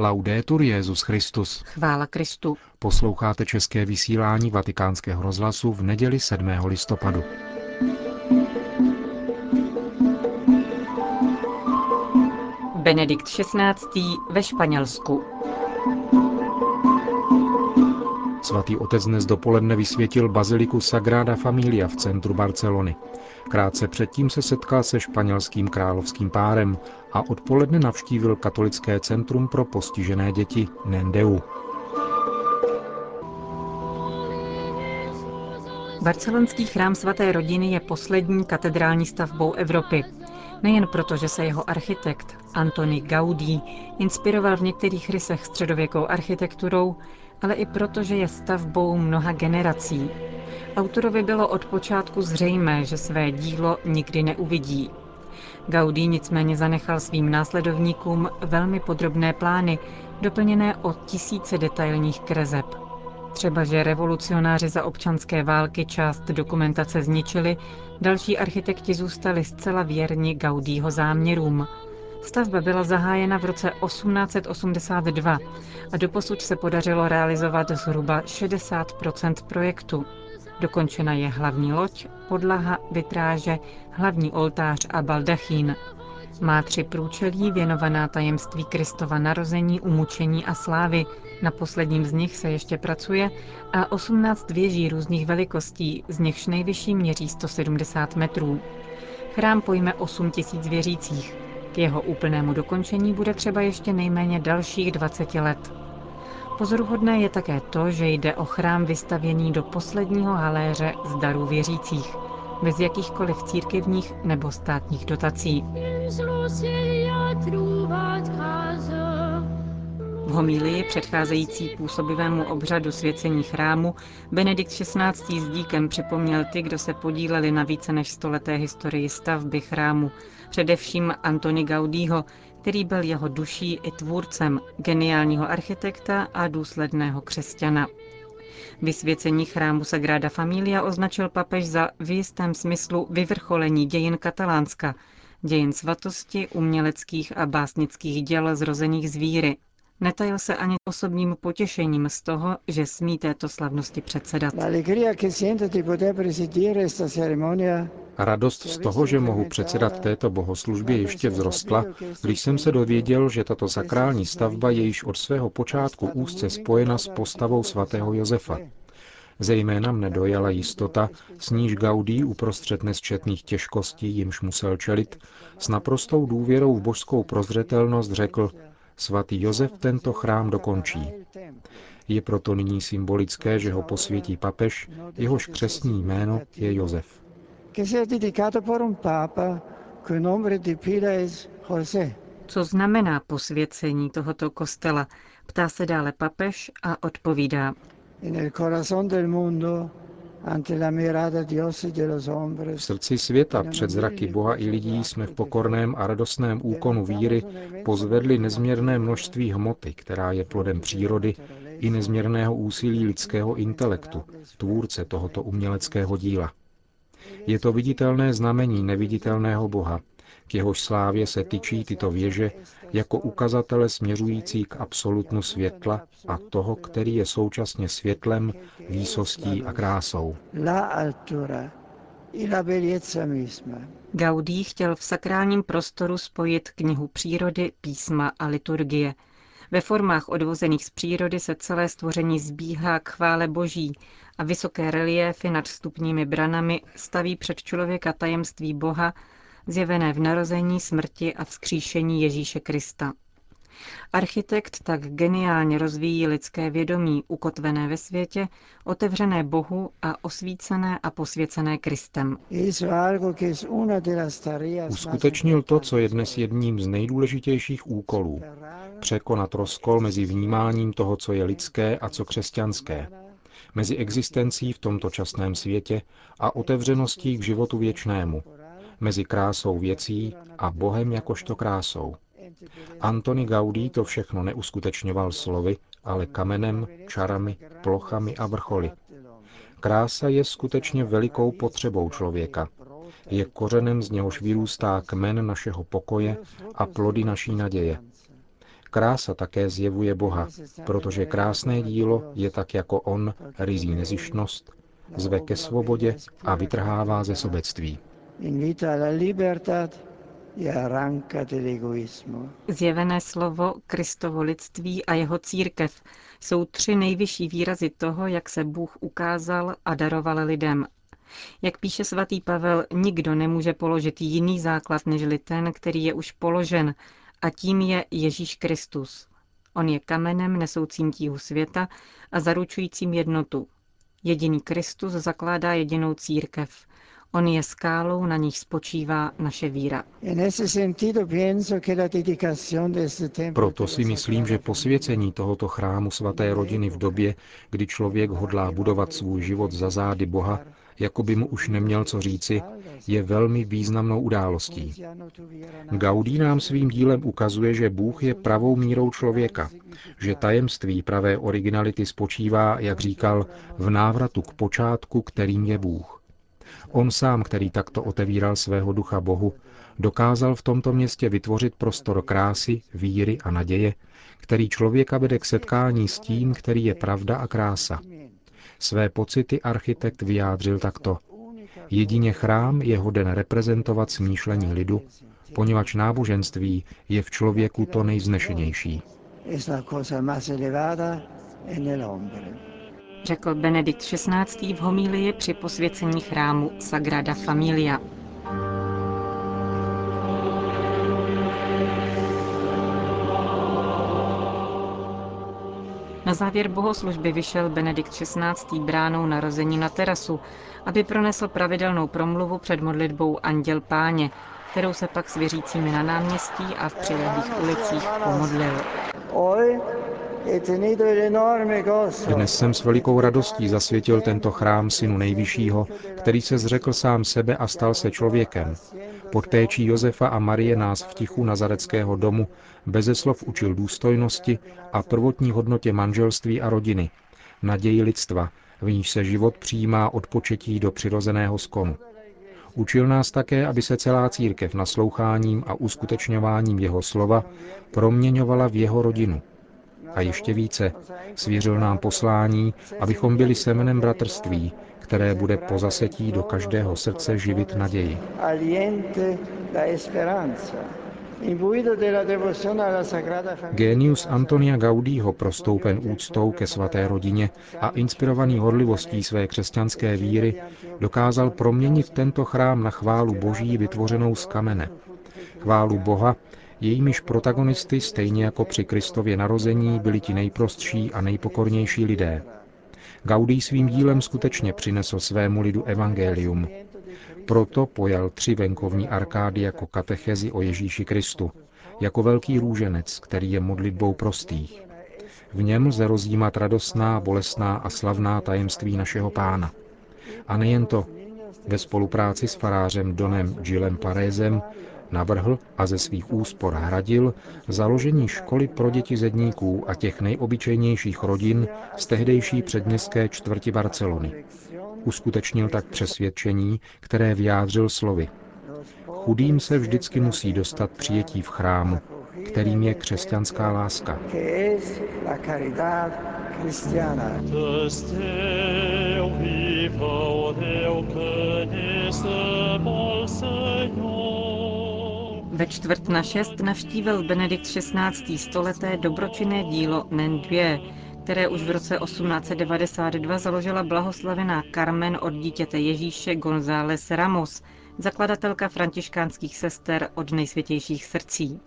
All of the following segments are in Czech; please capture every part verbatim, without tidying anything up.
Laudetur Jesus Christus. Chvála Kristu. Posloucháte české vysílání Vatikánského rozhlasu v neděli sedmého listopadu. Benedikt šestnáctý ve Španělsku. Svatý otec dnes dopoledne vysvětil baziliku Sagrada Familia v centru Barcelony. Krátce předtím se setkal se španělským královským párem a odpoledne navštívil katolické centrum pro postižené děti Nendeu. Barcelonský chrám svaté rodiny je poslední katedrální stavbou Evropy. Nejen proto, že se jeho architekt Antoni Gaudí inspiroval v některých rysech středověkou architekturou, ale i proto, že je stavbou mnoha generací. Autorovi bylo od počátku zřejmé, že své dílo nikdy neuvidí. Gaudí nicméně zanechal svým následovníkům velmi podrobné plány, doplněné o tisíce detailních kreseb. Třeba, že revolucionáři za občanské války část dokumentace zničili, další architekti zůstali zcela věrni Gaudího záměrům. Stavba byla zahájena v roce osmnáct set osmdesát dva a doposud se podařilo realizovat zhruba šedesát procent projektu. Dokončena je hlavní loď, podlaha, vitráže, hlavní oltář a baldachín. Má tři průčelí věnovaná tajemství Kristova narození, umučení a slávy. Na posledním z nich se ještě pracuje a osmnáct věží různých velikostí, z nichž nejvyšší měří sto sedmdesát metrů. Chrám pojme osm tisíc věřících. K jeho úplnému dokončení bude třeba ještě nejméně dalších dvacet let. Pozoruhodné je také to, že jde o chrám vystavěný do posledního haléře z darů věřících, bez jakýchkoliv církevních nebo státních dotací. V homílii předcházející působivému obřadu svěcení chrámu Benedikt šestnáctý s díkem připomněl ty, kdo se podíleli na více než stoleté historii stavby chrámu, především Antoni Gaudího, který byl jeho duší i tvůrcem, geniálního architekta a důsledného křesťana. Vysvěcení chrámu Sagrada Familia označil papež za v jistém smyslu vyvrcholení dějin Katalánska, dějin svatosti, uměleckých a básnických děl zrozených z víry. Netajil se ani osobním potěšením z toho, že smí této slavnosti předsedat. Radost z toho, že mohu předsedat této bohoslužbě, ještě vzrostla, když jsem se dověděl, že tato sakrální stavba je již od svého počátku úzce spojena s postavou svatého Josefa. Zejména mne dojala jistota, s níž Gaudí uprostřed nesčetných těžkostí, jimž musel čelit, s naprostou důvěrou v božskou prozřetelnost řekl: Svatý Josef tento chrám dokončí. Je proto nyní symbolické, že ho posvětí papež, jehož křestní jméno je Josef. Co znamená posvěcení tohoto kostela? Ptá se dále papež a odpovídá. V srdci světa před zraky Boha i lidí jsme v pokorném a radostném úkonu víry pozvedli nezměrné množství hmoty, která je plodem přírody i nezměrného úsilí lidského intelektu, tvůrce tohoto uměleckého díla. Je to viditelné znamení neviditelného Boha, k jehož slávě se tyčí tyto věže jako ukazatele směřující k absolutnu světla a toho, který je současně světlem, výsostí a krásou. Gaudí chtěl v sakrálním prostoru spojit knihu přírody, písma a liturgie. Ve formách odvozených z přírody se celé stvoření zbíhá k chvále boží a vysoké reliéfy nad vstupními branami staví před člověka tajemství Boha, zjevené v narození, smrti a vzkříšení Ježíše Krista. Architekt tak geniálně rozvíjí lidské vědomí, ukotvené ve světě, otevřené Bohu a osvícené a posvěcené Kristem. Uskutečnil to, co je dnes jedním z nejdůležitějších úkolů. Překonat rozkol mezi vnímáním toho, co je lidské a co křesťanské, mezi existencí v tomto časném světě a otevřeností k životu věčnému, mezi krásou věcí a Bohem jakožto krásou. Antoni Gaudí to všechno neuskutečňoval slovy, ale kamenem, čarami, plochami a vrcholy. Krása je skutečně velikou potřebou člověka. Je kořenem, z něhož vyrůstá kmen našeho pokoje a plody naší naděje. Krása také zjevuje Boha, protože krásné dílo je tak jako on, ryzí nezištnost, zve ke svobodě a vytrhává ze sobectví. Zjevené slovo, Kristovo lidství a jeho církev jsou tři nejvyšší výrazy toho, jak se Bůh ukázal a daroval lidem. Jak píše svatý Pavel, nikdo nemůže položit jiný základ nežli ten, který je už položen, a tím je Ježíš Kristus. On je kamenem nesoucím tíhu světa a zaručujícím jednotu. Jediný Kristus zakládá jedinou církev. On je skálou, na níž spočívá naše víra. Proto si myslím, že posvěcení tohoto chrámu svaté rodiny v době, kdy člověk hodlá budovat svůj život za zády Boha, jako by mu už neměl co říci, je velmi významnou událostí. Gaudí nám svým dílem ukazuje, že Bůh je pravou mírou člověka, že tajemství pravé originality spočívá, jak říkal, v návratu k počátku, kterým je Bůh. On sám, který takto otevíral svého ducha Bohu, dokázal v tomto městě vytvořit prostor krásy, víry a naděje, který člověka vede k setkání s tím, který je pravda a krása. Své pocity architekt vyjádřil takto. Jedině chrám je hoden reprezentovat smýšlení lidu, poněvadž náboženství je v člověku to nejvznešenější. Řekl Benedikt šestnáctý v homílii při posvěcení chrámu Sagrada Familia. Na závěr bohoslužby vyšel Benedikt šestnáctý bránou narození na terasu, aby pronesl pravidelnou promluvu před modlitbou Anděl Páně, kterou se pak s věřícími na náměstí a v přilehlých ulicích pomodlil. Dnes jsem s velikou radostí zasvětil tento chrám Synu Nejvyššího, který se zřekl sám sebe a stal se člověkem. Pod péčí Josefa a Marie nás v tichu nazareckého domu beze slov učil důstojnosti a prvotní hodnotě manželství a rodiny, naději lidstva, v níž se život přijímá od početí do přirozeného skonu. Učil nás také, aby se celá církev nasloucháním a uskutečňováním jeho slova proměňovala v jeho rodinu. A ještě více, svěřil nám poslání, abychom byli semenem bratrství, které bude po zasetí do každého srdce živit naději. Génius Antonia Gaudího, prostoupen úctou ke svaté rodině a inspirovaný horlivostí své křesťanské víry, dokázal proměnit tento chrám na chválu Boží vytvořenou z kamene. Chválu Boha, jejímiž protagonisty, stejně jako při Kristově narození, byli ti nejprostší a nejpokornější lidé. Gaudí svým dílem skutečně přinesl svému lidu evangelium. Proto pojal tři venkovní arkády jako katechezi o Ježíši Kristu, jako velký růženec, který je modlitbou prostých. V něm lze rozjímat radostná, bolestná a slavná tajemství našeho Pána. A nejen to, ve spolupráci s farářem Donem Gilem Parézem navrhl a ze svých úspor hradil založení školy pro děti zedníků a těch nejobyčejnějších rodin z tehdejší předměstské čtvrti Barcelony. Uskutečnil tak přesvědčení, které vyjádřil slovy. Chudým se vždycky musí dostat přijetí v chrámu, kterým je křesťanská láska. Ve čtvrt na šest navštívil Benedikt šestnáctý stoleté dobročinné dílo Nendeu, které už v roce osmnáct devadesát dva založila blahoslavená Carmen od dítěte Ježíše González Ramos, zakladatelka františkánských sester Od Nejsvětějších srdcí.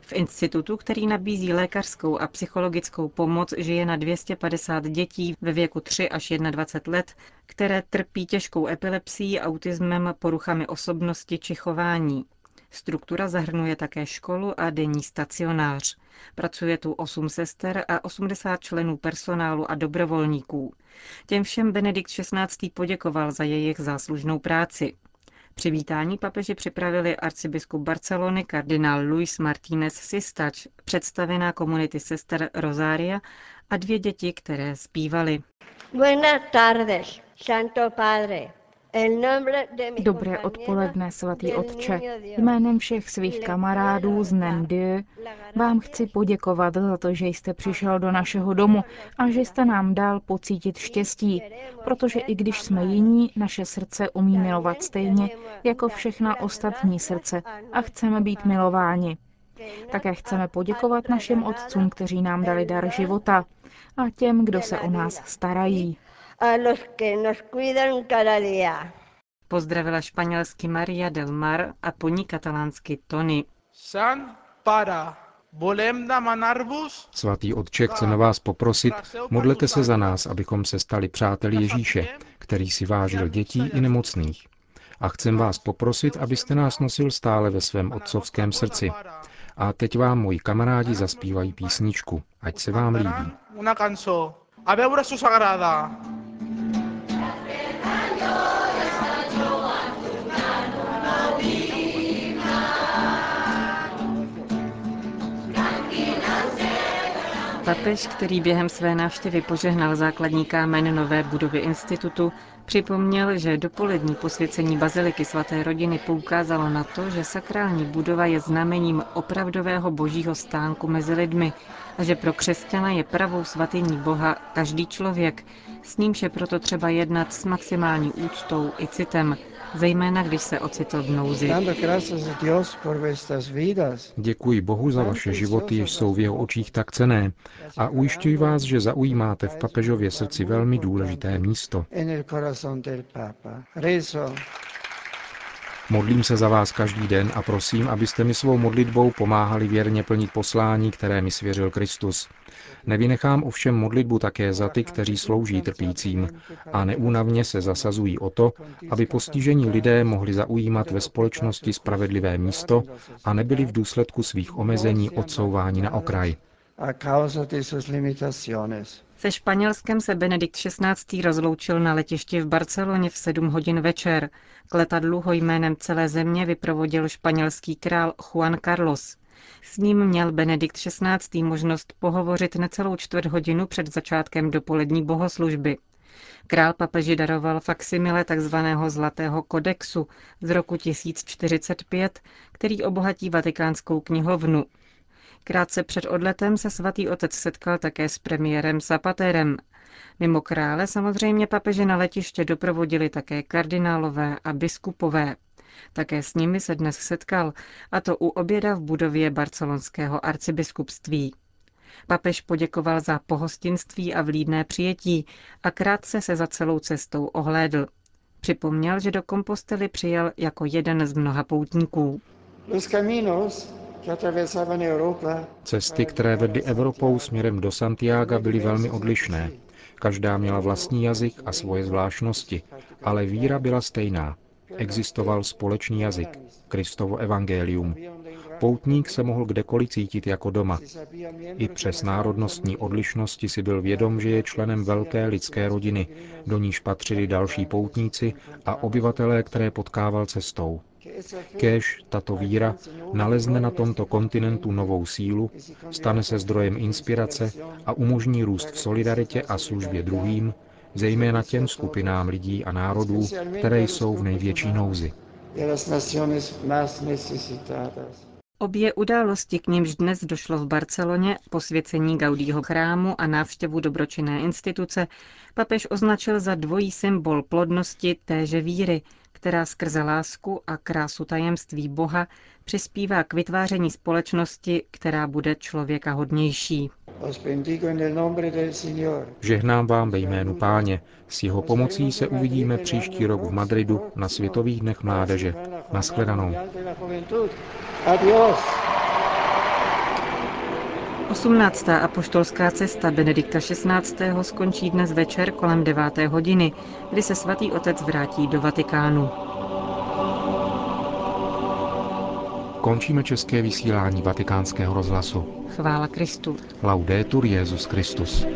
V institutu, který nabízí lékařskou a psychologickou pomoc, žije na dvě stě padesát dětí ve věku tři až dvacet jedna let, které trpí těžkou epilepsií, autismem, poruchami osobnosti či chování. Struktura zahrnuje také školu a denní stacionář. Pracuje tu osm sester a osmdesát členů personálu a dobrovolníků. Těm všem Benedikt šestnáctý poděkoval za jejich záslužnou práci. Přivítání papeži připravili arcibiskup Barcelony kardinál Luis Martínez Sistač, představená komunity sester Rosária a dvě děti, které zpívaly. Buenas tardes, Santo Padre. Dobré odpoledne, svatý otče. Jménem všech svých kamarádů z Nendeu vám chci poděkovat za to, že jste přišel do našeho domu a že jste nám dal pocítit štěstí, protože i když jsme jiní, naše srdce umí milovat stejně jako všechna ostatní srdce a chceme být milováni. Také chceme poděkovat našim otcům, kteří nám dali dar života, a těm, kdo se o nás starají. Pozdravila španělsky Maria del Mar a po ní katalánsky Tony. Svatý otče, chce na vás poprosit, modlete se za nás, abychom se stali přáteli Ježíše, který si vážil dětí i nemocných. A chcem vás poprosit, abyste nás nosil stále ve svém otcovském srdci. A teď vám moji kamarádi zaspívají písničku, ať se vám líbí. Papež, který během své návštěvy požehnal základní kámen nové budovy institutu, připomněl, že dopolední posvěcení baziliky svaté rodiny poukázalo na to, že sakrální budova je znamením opravdového božího stánku mezi lidmi a že pro křesťana je pravou svatyní Boha každý člověk, s nímž je proto třeba jednat s maximální úctou i citem, zejména když se ocitl v nouzi. Děkuji Bohu za vaše životy, jež jsou v jeho očích tak cenné, a ujišťuji vás, že zaujímáte v papežově srdci velmi důležité místo. Modlím se za vás každý den a prosím, abyste mi svou modlitbou pomáhali věrně plnit poslání, které mi svěřil Kristus. Nevynechám ovšem modlitbu také za ty, kteří slouží trpícím a neúnavně se zasazují o to, aby postižení lidé mohli zaujímat ve společnosti spravedlivé místo a nebyli v důsledku svých omezení odsouváni na okraj. Se Španělskem se Benedikt šestnáctý rozloučil na letišti v Barceloně v sedm hodin večer. K letadlu ho jménem celé země vyprovodil španělský král Juan Carlos. S ním měl Benedikt šestnáctý možnost pohovořit necelou čtvrt hodinu před začátkem dopolední bohoslužby. Král papeži daroval faksimile tzv. Zlatého kodexu z roku tisíc čtyřicet pět, který obohatí Vatikánskou knihovnu. Krátce před odletem se svatý otec setkal také s premiérem Zapaterem. Mimo krále samozřejmě papeže na letiště doprovodili také kardinálové a biskupové. Také s nimi se dnes setkal, a to u oběda v budově barcelonského arcibiskupství. Papež poděkoval za pohostinství a vlídné přijetí a krátce se za celou cestou ohlédl. Připomněl, že do Kompostely přijel jako jeden z mnoha poutníků. Cesty, které vedly Evropou směrem do Santiaga, byly velmi odlišné. Každá měla vlastní jazyk a svoje zvláštnosti, ale víra byla stejná. Existoval společný jazyk, Kristovo evangelium. Poutník se mohl kdekoliv cítit jako doma. I přes národnostní odlišnosti si byl vědom, že je členem velké lidské rodiny, do níž patřili další poutníci a obyvatelé, které potkával cestou. Kéž tato víra nalezne na tomto kontinentu novou sílu, stane se zdrojem inspirace a umožní růst v solidaritě a službě druhým, zejména těm skupinám lidí a národů, které jsou v největší nouzi. Obě události, k nimž dnes došlo v Barceloně, posvěcení Gaudího chrámu a návštěvu dobročinné instituce, papež označil za dvojí symbol plodnosti téže víry, která skrze lásku a krásu tajemství Boha přispívá k vytváření společnosti, která bude člověka hodnější. Žehnám vám ve jménu Páně. S jeho pomocí se uvidíme příští rok v Madridu na Světových dnech mládeže. Nashledanou. osmnáctá apoštolská cesta Benedikta šestnáctého skončí dnes večer kolem deváté hodiny, kdy se svatý otec vrátí do Vatikánu. Končíme české vysílání Vatikánského rozhlasu. Chvála Kristu. Laudetur Jesus Christus.